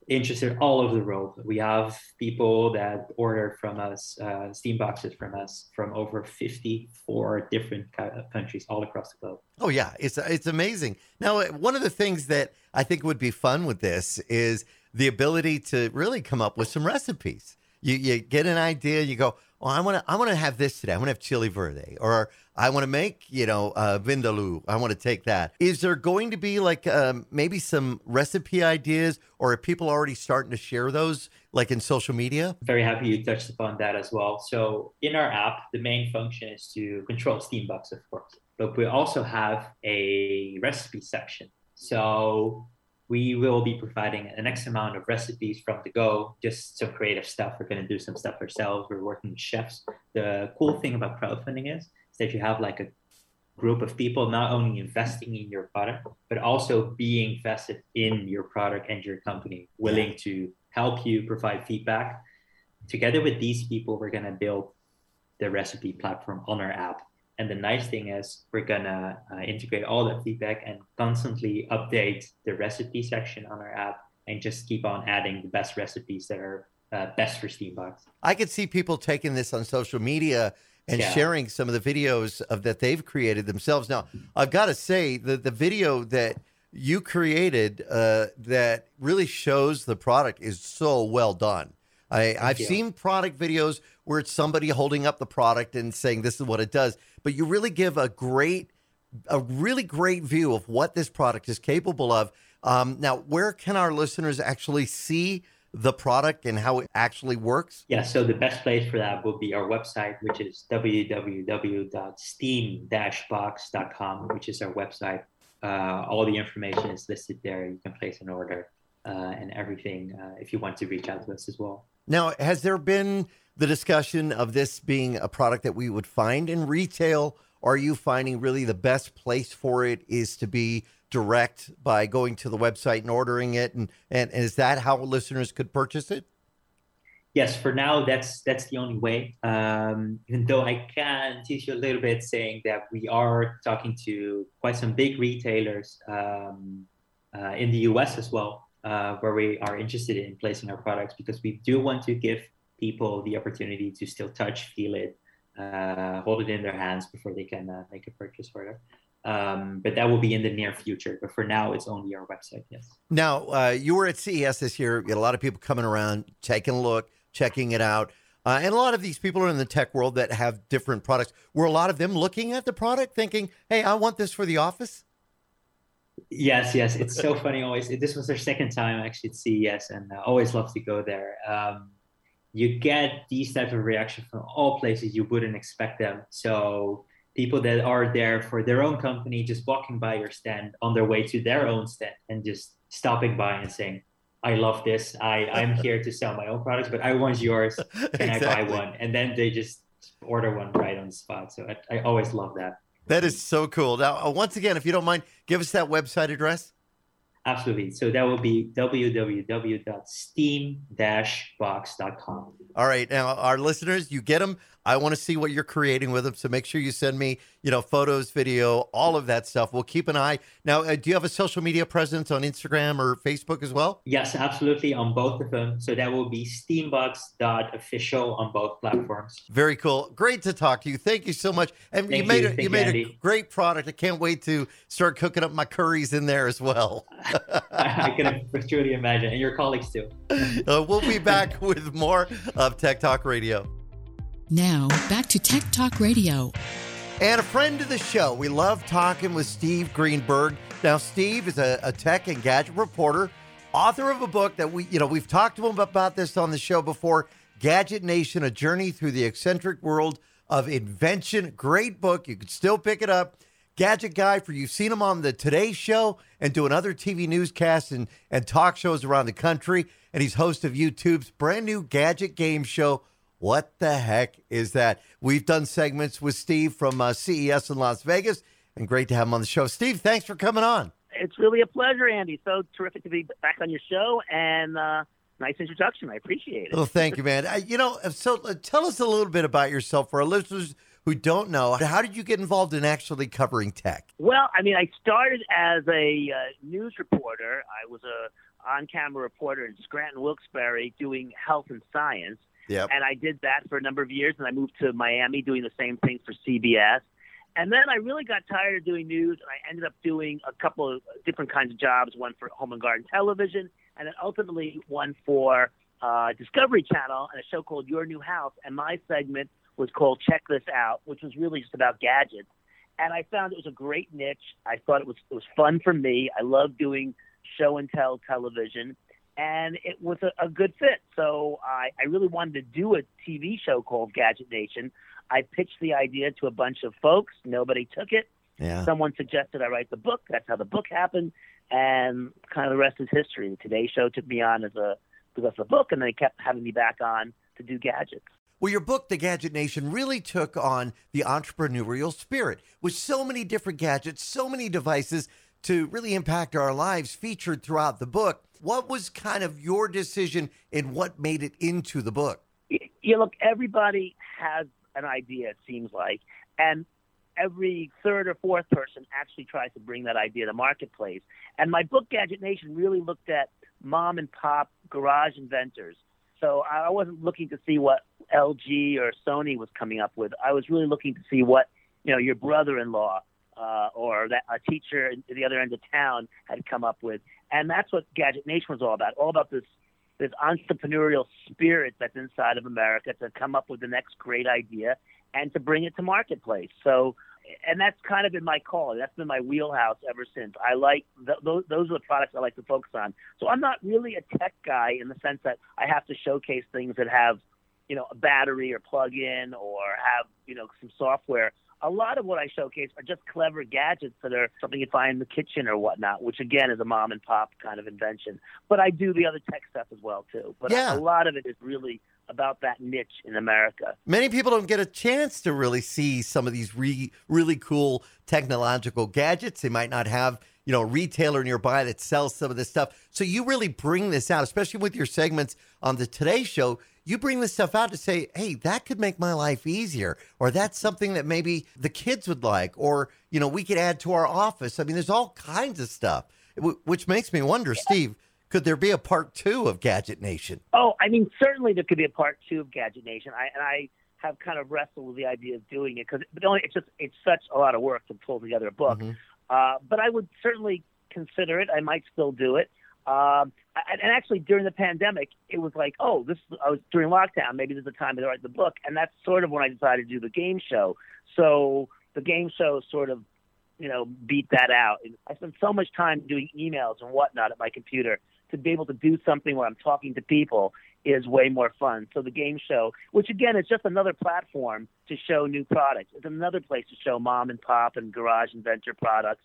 interested all over the world. We have people that order from us, uh, Steam boxes from us, from over fifty-four different countries all across the globe. Oh yeah, it's it's amazing. Now, one of the things that I think would be fun with this is the ability to really come up with some recipes. You you get an idea, you go, oh, I want to I want to have this today. I want to have chili verde, or I want to make, you know, uh, vindaloo. I want to take that. Is there going to be like um, maybe some recipe ideas, or are people already starting to share those like in social media? Very happy you touched upon that as well. So in our app, the main function is to control Steambox, of course, but we also have a recipe section. So we will be providing an X amount of recipes from the go, just some creative stuff. We're going to do some stuff ourselves. We're working with chefs. The cool thing about crowdfunding is that you have like a group of people not only investing in your product, but also being vested in your product and your company, willing to help you provide feedback. Together with these people, we're going to build the recipe platform on our app. And the nice thing is we're gonna uh, integrate all that feedback and constantly update the recipe section on our app and just keep on adding the best recipes that are uh, best for Steambox. I could see people taking this on social media and yeah. sharing some of the videos of that they've created themselves. Now, I've got to say that the video that you created uh, that really shows the product is so well done. I, I've you. seen product videos where it's somebody holding up the product and saying this is what it does, but you really give a great, a really great view of what this product is capable of. Um, now, where can our listeners actually see the product and how it actually works? Yeah, so the best place for that will be our website, which is w w w dot steam dash box dot com, which is our website. Uh, all the information is listed there. You can place an order uh, and everything uh, if you want to reach out to us as well. Now, has there been the discussion of this being a product that we would find in retail? Are you finding really the best place for it is to be direct by going to the website and ordering it? And, and is that how listeners could purchase it? Yes, for now, that's that's the only way. Um, even though I can tease you a little bit saying that we are talking to quite some big retailers um, uh, in the U S as well, uh, where we are interested in placing our products because we do want to give people the opportunity to still touch, feel it, uh, hold it in their hands before they can uh, make a purchase order. Um, but that will be in the near future. But for now, it's only our website, yes. Now, uh, you were at C E S this year. You had a lot of people coming around, taking a look, checking it out. Uh, and a lot of these people are in the tech world that have different products. Were a lot of them looking at the product thinking, hey, I want this for the office? Yes, yes. It's so funny always. This was our second time actually at C E S, and I always love to go there. Um, you get these types of reactions from all places. You wouldn't expect them. So people that are there for their own company, just walking by your stand on their way to their own stand and just stopping by and saying, I love this. I, I'm here to sell my own products, but I want yours. Can exactly. I buy one? And then they just order one right on the spot. So I, I always love that. That is so cool. Now, once again, if you don't mind, give us that website address. Absolutely. So that will be w w w dot steam dash box dot com. All right. Now, our listeners, you get them. I want to see what you're creating with them. So make sure you send me, you know, photos, video, all of that stuff. We'll keep an eye. Now, uh, do you have a social media presence on Instagram or Facebook as well? Yes, absolutely. On both of them. So that will be steambox dot official on both platforms. Very cool. Great to talk to you. Thank you so much. And Thank you made, you. A, you made you, a great product. I can't wait to start cooking up my curries in there as well. I can truly imagine, and your colleagues too. uh, we'll be back with more of Tech Talk Radio. Now, back to Tech Talk Radio. And a friend of the show, we love talking with Steve Greenberg. Now, Steve is a, a tech and gadget reporter, author of a book that we, you know, we've talked to him about this on the show before, Gadget Nation, A Journey Through the Eccentric World of Invention. Great book. You can still pick it up. Gadget guy for you've seen him on the Today Show and doing other T V newscasts and, and talk shows around the country. And he's host of YouTube's brand new gadget game show. What the heck is that? We've done segments with Steve from uh, C E S in Las Vegas, and great to have him on the show. Steve, thanks for coming on. It's really a pleasure, Andy. So terrific to be back on your show, and uh, nice introduction. I appreciate it. Well, thank you, man. I, you know, so uh, tell us a little bit about yourself for our listeners who don't know. How did you get involved in actually covering tech? Well, I mean, I started as a uh, news reporter. I was a on-camera reporter in Scranton, Wilkes-Barre doing health and science. Yep. And I did that for a number of years, and I moved to Miami doing the same thing for C B S. And then I really got tired of doing news, and I ended up doing a couple of different kinds of jobs, one for Home and Garden Television, and then ultimately one for uh, Discovery Channel and a show called Your New House. And my segment was called Check This Out, which was really just about gadgets. And I found it was a great niche. I thought it was it was fun for me. I love doing show and tell television, and it was a, a good fit. So I, I really wanted to do a T V show called Gadget Nation. I pitched the idea to a bunch of folks. Nobody took it. Yeah. Someone suggested I write the book. That's how the book happened. And kind of the rest is history. The Today Show took me on as a because of the book, and they kept having me back on to do gadgets. Well, your book, The Gadget Nation, really took on the entrepreneurial spirit with so many different gadgets, so many devices to really impact our lives featured throughout the book. What was kind of your decision and what made it into the book? You know, look, everybody has an idea, it seems like, and every third or fourth person actually tries to bring that idea to marketplace. And my book, Gadget Nation, really looked at mom and pop garage inventors. So I wasn't looking to see what L G or Sony was coming up with. I was really looking to see what, you know, your brother-in-law uh, or that a teacher at the other end of town had come up with. And that's what Gadget Nation was all about, all about this this entrepreneurial spirit that's inside of America to come up with the next great idea and to bring it to marketplace. So, and that's kind of been my calling. That's been my wheelhouse ever since. I like th- those, those are the products I like to focus on. So I'm not really a tech guy in the sense that I have to showcase things that have, you know, a battery or plug-in or have, you know, some software. A lot of what I showcase are just clever gadgets that are something you find in the kitchen or whatnot, which, again, is a mom-and-pop kind of invention. But I do the other tech stuff as well, too. But yeah. a lot of it is really about that niche in America. Many people don't get a chance to really see some of these re- really cool technological gadgets. They might not have, you know, a retailer nearby that sells some of this stuff. So you really bring this out, especially with your segments on the Today Show. You bring this stuff out to say, hey, that could make my life easier, or that's something that maybe the kids would like, or, you know, we could add to our office. I mean, there's all kinds of stuff, which makes me wonder, yeah. Steve, could there be a part two of Gadget Nation? Oh, I mean, certainly there could be a part two of Gadget Nation. I, and I have kind of wrestled with the idea of doing it because it's just it's such a lot of work to pull together a book. Mm-hmm. Uh, but I would certainly consider it. I might still do it. Um, and actually, during the pandemic, it was like, oh, this I was during lockdown. Maybe this is the time to write the book. And that's sort of when I decided to do the game show. So the game show sort of, you know, beat that out. And I spent so much time doing emails and whatnot at my computer. To be able to do something where I'm talking to people is way more fun. So the game show, which, again, is just another platform to show new products. It's another place to show mom and pop and garage inventor products.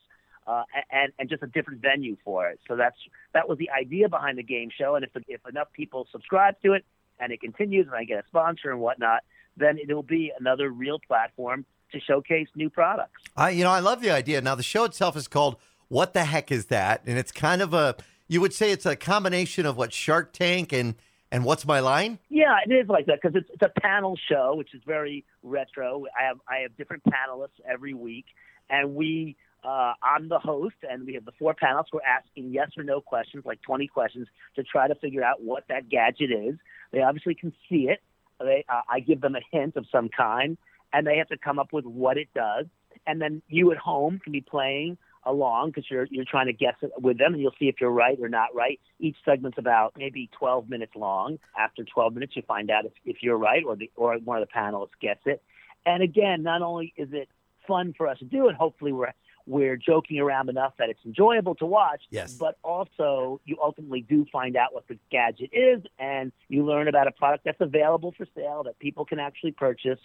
Uh, and, and just a different venue for it. So that's that was the idea behind the game show. And if the, if enough people subscribe to it and it continues and I get a sponsor and whatnot, then it will be another real platform to showcase new products. I, you know, I love the idea. Now, the show itself is called What the Heck Is That? And it's kind of a, you would say it's a combination of what, Shark Tank and, and What's My Line? Yeah, it is like that because it's, it's a panel show, which is very retro. I have I have different panelists every week, and we... Uh, I'm the host, and we have the four panelists. We're asking yes or no questions, like twenty questions, to try to figure out what that gadget is. They obviously can see it. They, uh, I give them a hint of some kind, and they have to come up with what it does. And then you at home can be playing along because you're you're trying to guess it with them, and you'll see if you're right or not right. Each segment's about maybe twelve minutes long. After twelve minutes, you find out if, if you're right or the or one of the panelists gets it. And again, not only is it fun for us to do, and hopefully we're We're joking around enough that it's enjoyable to watch, yes. But also you ultimately do find out what the gadget is, and you learn about a product that's available for sale that people can actually purchase.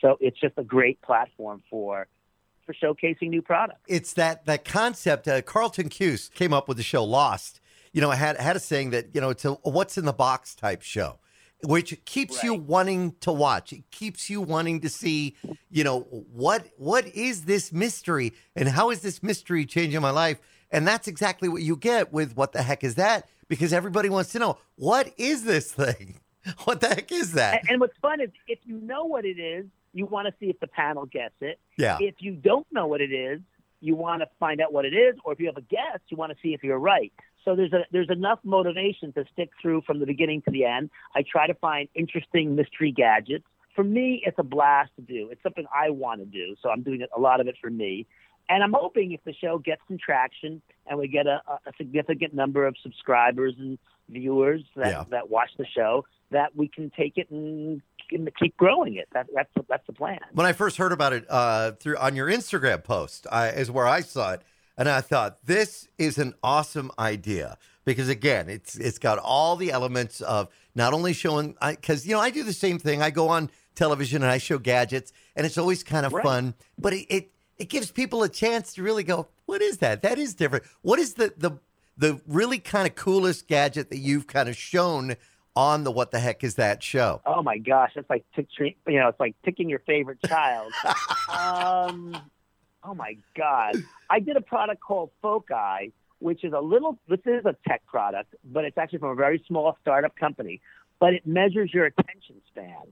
So it's just a great platform for for showcasing new products. It's that that concept. Uh, Carlton Cuse came up with the show Lost. You know, I had had a saying that, you know, it's a what's in the box type show, which keeps right. you wanting to watch. It keeps you wanting to see, you know, what what is this mystery and how is this mystery changing my life? And that's exactly what you get with What the Heck Is That? Because everybody wants to know, what is this thing? What the heck is that? And, and what's fun is if you know what it is, you want to see if the panel gets it. Yeah. If you don't know what it is, you want to find out what it is. Or if you have a guess, you want to see if you're right. So there's a, there's enough motivation to stick through from the beginning to the end. I try to find interesting mystery gadgets. For me, it's a blast to do. It's something I want to do, so I'm doing a lot of it for me. And I'm hoping if the show gets some traction and we get a, a significant number of subscribers and viewers that, yeah. that watch the show, that we can take it and, and keep growing it. That, that's that's the plan. When I first heard about it uh, through on your Instagram post I, is where I saw it. And I thought, this is an awesome idea because, again, it's it's got all the elements of not only showing, because, you know, I do the same thing. I go on television and I show gadgets, and it's always kind of right. fun. But it, it it gives people a chance to really go, what is that? That is different. What is the the, the really kind of coolest gadget that you've kind of shown on the What the Heck Is That show? Oh, my gosh. That's like, tick, you know, it's like picking your favorite child. um Oh, my God. I did a product called Foci, which is a little – this is a tech product, but it's actually from a very small startup company. But it measures your attention span.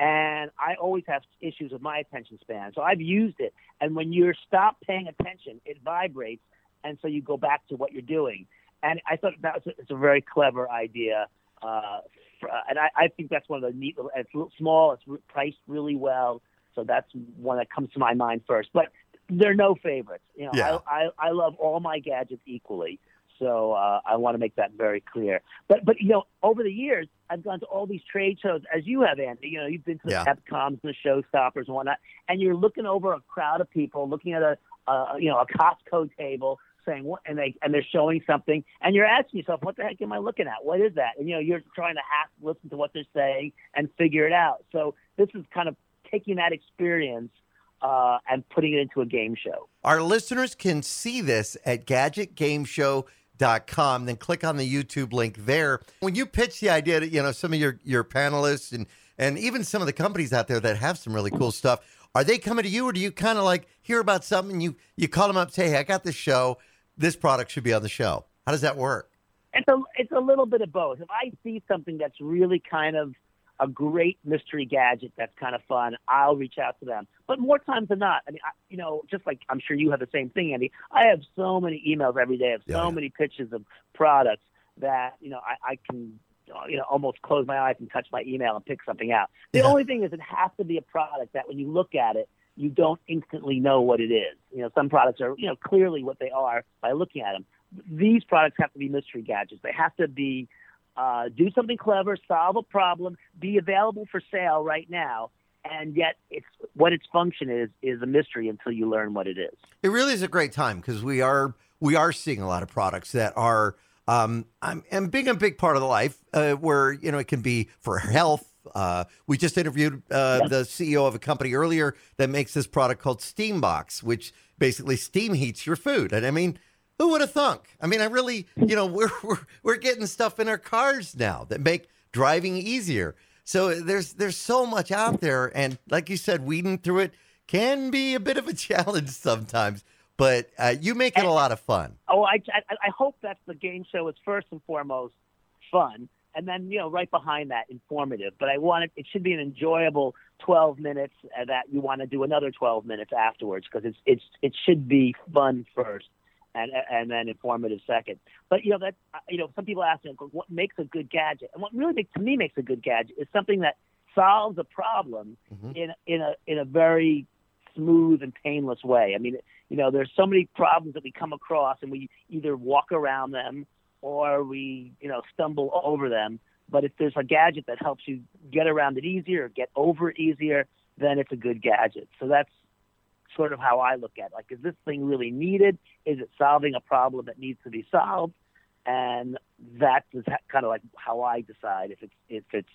And I always have issues with my attention span. So I've used it. And when you're stopped paying attention, it vibrates. And so you go back to what you're doing. And I thought that was a, it's a very clever idea. Uh, for, and I, I think that's one of the neat little, it's small, it's re- priced really well. So that's one that comes to my mind first. But they're no favorites. You know, yeah. I, I, I love all my gadgets equally. So uh, I want to make that very clear. But, but you know, over the years, I've gone to all these trade shows, as you have, Andy. You know, you've been to the yeah. Epcoms and the Showstoppers and whatnot, and you're looking over a crowd of people, looking at a, a you know, a Costco table, saying what, and they and they're showing something, and you're asking yourself, what the heck am I looking at? What is that? And you know, you're trying to half listen to what they're saying and figure it out. So this is kind of taking that experience uh, and putting it into a game show. Our listeners can see this at Gadget Game Show. Dot com, then click on the YouTube link there. When you pitch the idea to, you know, some of your, your panelists and, and even some of the companies out there that have some really cool stuff, are they coming to you, or do you kind of like hear about something and you, you call them up and say, hey, I got this show, this product should be on the show? How does that work? It's a, it's a little bit of both. If I see something that's really kind of a great mystery gadget that's kind of fun, I'll reach out to them. But more times than not, I mean, I, you know, just like I'm sure you have the same thing, Andy, I have so many emails every day of so yeah, yeah. many pitches of products that, you know, I, I can, you know, almost close my eyes and touch my email and pick something out. The yeah. only thing is it has to be a product that when you look at it, you don't instantly know what it is. You know, some products are, you know, clearly what they are by looking at them. These products have to be mystery gadgets. They have to be Uh, do something clever, solve a problem, be available for sale right now, and yet it's what its function is is a mystery until you learn what it is. It really is a great time because we are we are seeing a lot of products that are um, I'm, I'm being a big part of the life uh, where you know it can be for health. Uh, we just interviewed uh, yes. the C E O of a company earlier that makes this product called Steambox, which basically steam heats your food, and I mean. Who would have thunk? I mean, I really, you know, we're, we're we're getting stuff in our cars now that make driving easier. So there's there's so much out there, and like you said, weeding through it can be a bit of a challenge sometimes. But uh, you make it and, a lot of fun. Oh, I, I I hope that's the game show is first and foremost fun, and then you know right behind that informative. But I want it, it should be an enjoyable twelve minutes that you want to do another twelve minutes afterwards because it's it's it should be fun first. And and then informative second, but you know that you know some people ask me what makes a good gadget, and what really to me makes a good gadget is something that solves a problem mm-hmm. in in a in a very smooth and painless way. I mean, you know, there's so many problems that we come across, and we either walk around them or we you know stumble over them. But if there's a gadget that helps you get around it easier, or get over it easier, then it's a good gadget. So that's sort of how I look at it. Like, is this thing really needed? Is it solving a problem that needs to be solved? And that is kind of like how I decide if it's if it's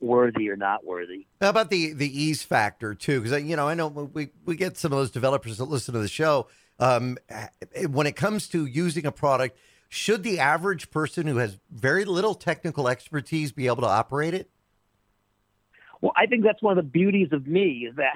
worthy or not worthy. How about the the ease factor too? Because you know, I know we we get some of those developers that listen to the show. Um, when it comes to using a product, should the average person who has very little technical expertise be able to operate it? Well, I think that's one of the beauties of me is that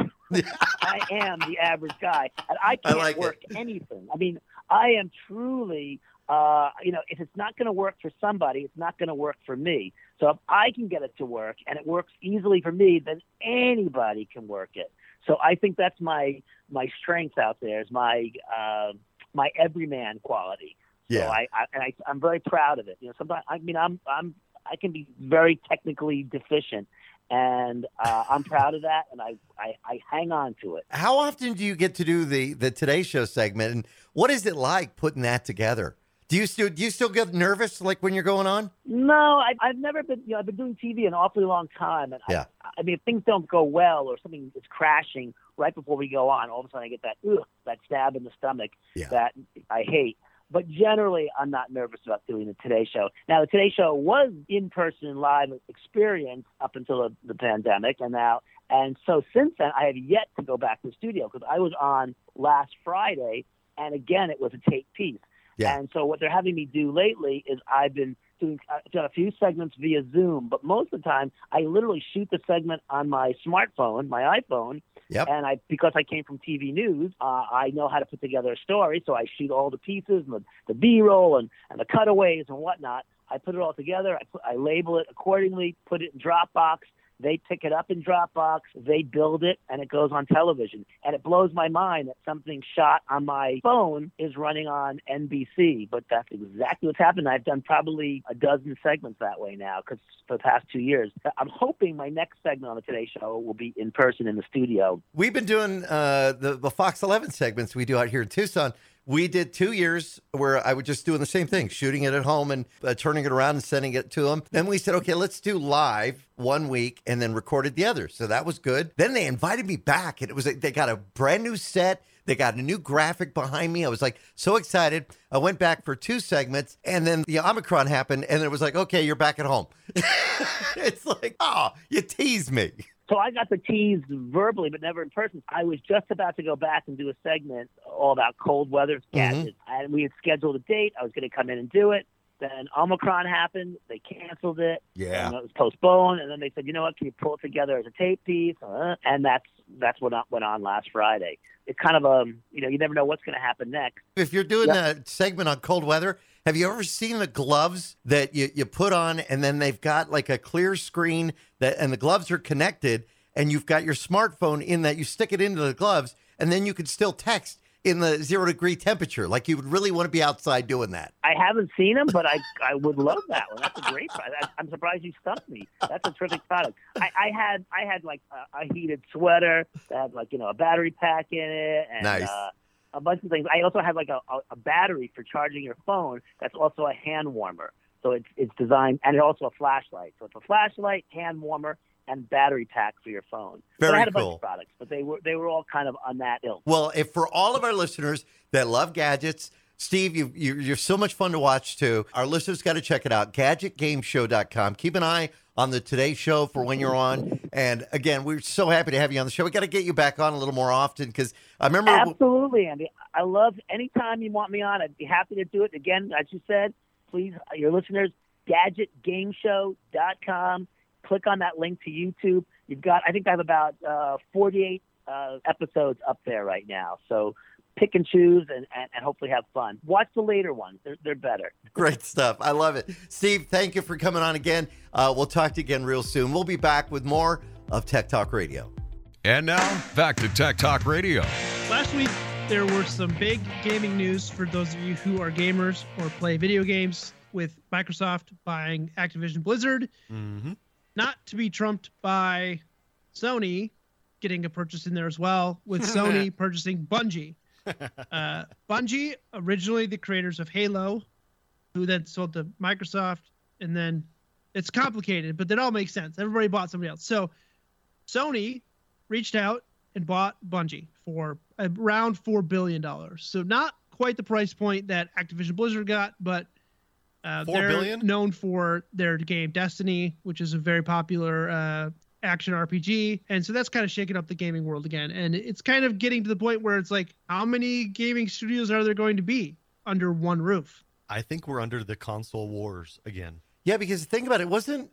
I am the average guy, and I can't I like work it. anything. I mean, I am truly, uh, you know, if it's not going to work for somebody, it's not going to work for me. So if I can get it to work and it works easily for me, then anybody can work it. So I think that's my my strength out there is my uh, my everyman quality. Yeah, so I, I and I, I'm very proud of it. You know, sometimes I mean, I'm I'm I can be very technically deficient. And uh, I'm proud of that, and I, I, I hang on to it. How often do you get to do the, the Today Show segment, and what is it like putting that together? Do you still do you still get nervous like when you're going on? No, I, I've never been. You know, I've been doing T V an awfully long time, and yeah. I, I mean, if things don't go well or something is crashing right before we go on, all of a sudden I get that ugh, that stab in the stomach yeah. that I hate. But generally, I'm not nervous about doing the Today Show. Now, the Today Show was in-person, live experience up until the, the pandemic, and now, and so since then, I have yet to go back to the studio because I was on last Friday, and again, it was a tape piece. Yeah. And so what they're having me do lately is I've been doing I've done a few segments via Zoom, but most of the time, I literally shoot the segment on my smartphone, my iPhone. Yep. And I, because I came from T V news, uh, I know how to put together a story. So I shoot all the pieces and the, the B-roll and, and the cutaways and whatnot. I put it all together. I, put, I label it accordingly, put it in Dropbox, They pick it up in Dropbox, they build it, and it goes on television. And it blows my mind that something shot on my phone is running on N B C. But that's exactly what's happened. I've done probably a dozen segments that way now, because for the past two years. I'm hoping my next segment on the Today Show will be in person in the studio. We've been doing uh, the, the Fox eleven segments we do out here in Tucson. We did two years where I was just doing the same thing, shooting it at home and uh, turning it around and sending it to them. Then we said, okay, let's do live one week and then recorded the other. So that was good. Then they invited me back, and it was like they got a brand new set. They got a new graphic behind me. I was like so excited. I went back for two segments, and then the Omicron happened, and it was like, okay, you're back at home. It's like, oh, you teased me. So I got the tease verbally, but never in person. I was just about to go back and do a segment all about cold weather gadgets. Mm-hmm. And we had scheduled a date. I was going to come in and do it. Then Omicron happened. They canceled it. Yeah. And it was postponed. And then they said, you know what, can you pull it together as a tape piece? Uh, and that's that's what went on last Friday. It's kind of a, you know, you never know what's going to happen next. If you're doing yep. a segment on cold weather, have you ever seen the gloves that you, you put on, and then they've got like a clear screen that, and the gloves are connected, and you've got your smartphone in that, you stick it into the gloves, and then you can still text in the zero degree temperature? Like, you would really want to be outside doing that. I haven't seen them, but I I would love that one. That's a great product. I'm surprised you stumped me. That's a terrific product. I, I had I had like a, a heated sweater that had like, you know, a battery pack in it, and nice. uh, a bunch of things. I also have like a, a battery for charging your phone. That's also a hand warmer. So it's it's designed, and it's also a flashlight. So it's a flashlight, hand warmer, and battery pack for your phone. Very so I had a cool. bunch of products, but they were they were all kind of on that ilk. Well, if for all of our listeners that love gadgets, Steve, you, you you're so much fun to watch too. Our listeners got to check it out. gadget game show dot com. Keep an eye on the Today Show for when you're on. And again, we're so happy to have you on the show. We got to get you back on a little more often, because I remember. Absolutely, Andy. I love any time you want me on. I'd be happy to do it. Again, as you said, please, your listeners, gadget game show dot com. Click on that link to YouTube. You've got, I think I have about uh, forty-eight uh, episodes up there right now. So pick and choose and, and, and hopefully have fun. Watch the later ones. They're, they're better. Great stuff. I love it. Steve, thank you for coming on again. Uh, we'll talk to you again real soon. We'll be back with more of Tech Talk Radio. And now, back to Tech Talk Radio. Last week, there were some big gaming news for those of you who are gamers or play video games, with Microsoft buying Activision Blizzard. Mm-hmm. Not to be trumped by Sony getting a purchase in there as well, with Sony purchasing Bungie. Uh, Bungie, originally the creators of Halo, who then sold to Microsoft, and then it's complicated, but that all makes sense. Everybody bought somebody else. So Sony reached out and bought Bungie for around four billion dollars. So not quite the price point that Activision Blizzard got, but Uh, Four they're billion? known for their game Destiny, which is a very popular uh, action R P G. And so that's kind of shaking up the gaming world again. And it's kind of getting to the point where it's like, how many gaming studios are there going to be under one roof? I think we're under the console wars again. Yeah, because think about it. Wasn't,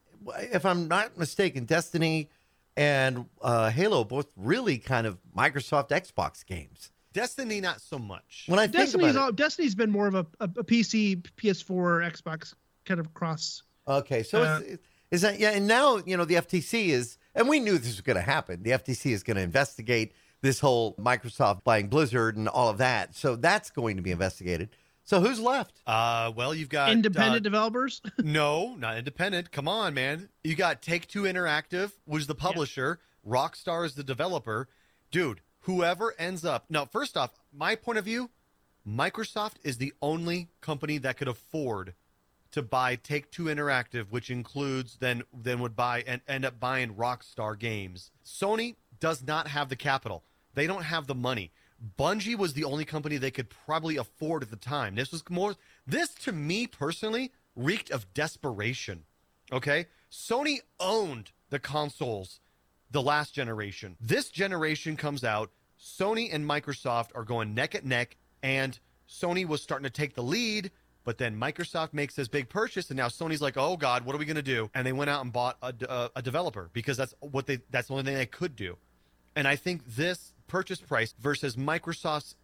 if I'm not mistaken, Destiny and uh, Halo both really kind of Microsoft Xbox games. Destiny, not so much. When I Destiny's think about all, it, Destiny's been more of a, a, a P C, P S four, Xbox kind of cross. Okay, so uh, is, is that yeah? And now you know the F T C is, and we knew this was going to happen. The F T C is going to investigate this whole Microsoft buying Blizzard and all of that. So that's going to be investigated. So who's left? Uh, well, you've got independent uh, developers. No, not independent. Come on, man. You got Take-Two Interactive, was the publisher. Yeah. Rockstar is the developer. Dude. Whoever ends up... Now, first off, my point of view, Microsoft is the only company that could afford to buy Take-Two Interactive, which includes then then would buy and end up buying Rockstar Games. Sony does not have the capital. They don't have the money. Bungie was the only company they could probably afford at the time. This was more... This, to me personally, reeked of desperation. Okay? Sony owned the consoles the last generation. This generation comes out, Sony and Microsoft are going neck and neck, and Sony was starting to take the lead, but then Microsoft makes this big purchase, and now Sony's like, oh God, what are we going to do? And they went out and bought a, a, a developer, because that's what they that's the only thing they could do. And I think this purchase price versus Microsoft's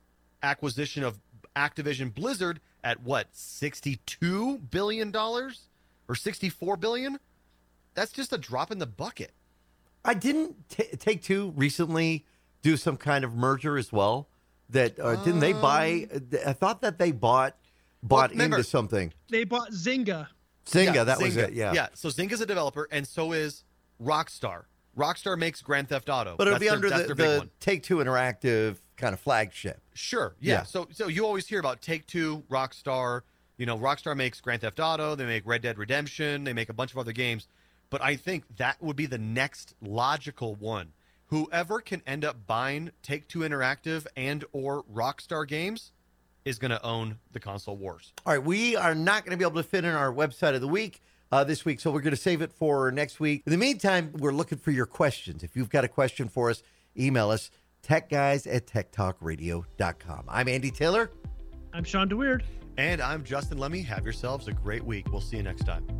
acquisition of Activision Blizzard at what, sixty-two billion dollars or sixty-four billion dollars? That's just a drop in the bucket. I didn't t- take two recently do some kind of merger as well. That uh, didn't they buy? I thought that they bought bought well, remember, into something. They bought Zynga. Zynga, yeah, that Zynga. was it. Yeah, yeah. So Zynga's a developer, and so is Rockstar. Rockstar makes Grand Theft Auto, but it'll that's be their, under the, the Take-Two Interactive kind of flagship. Sure. Yeah. yeah. So so you always hear about Take-Two, Rockstar. You know, Rockstar makes Grand Theft Auto. They make Red Dead Redemption. They make a bunch of other games. But I think that would be the next logical one. Whoever can end up buying Take-Two Interactive and or Rockstar Games is going to own the console wars. All right, we are not going to be able to fit in our website of the week uh, this week, so we're going to save it for next week. In the meantime, we're looking for your questions. If you've got a question for us, email us, tech guys at tech talk radio dot com. I'm Andy Taylor. I'm Sean DeWeird. And I'm Justin Lemme. Have yourselves a great week. We'll see you next time.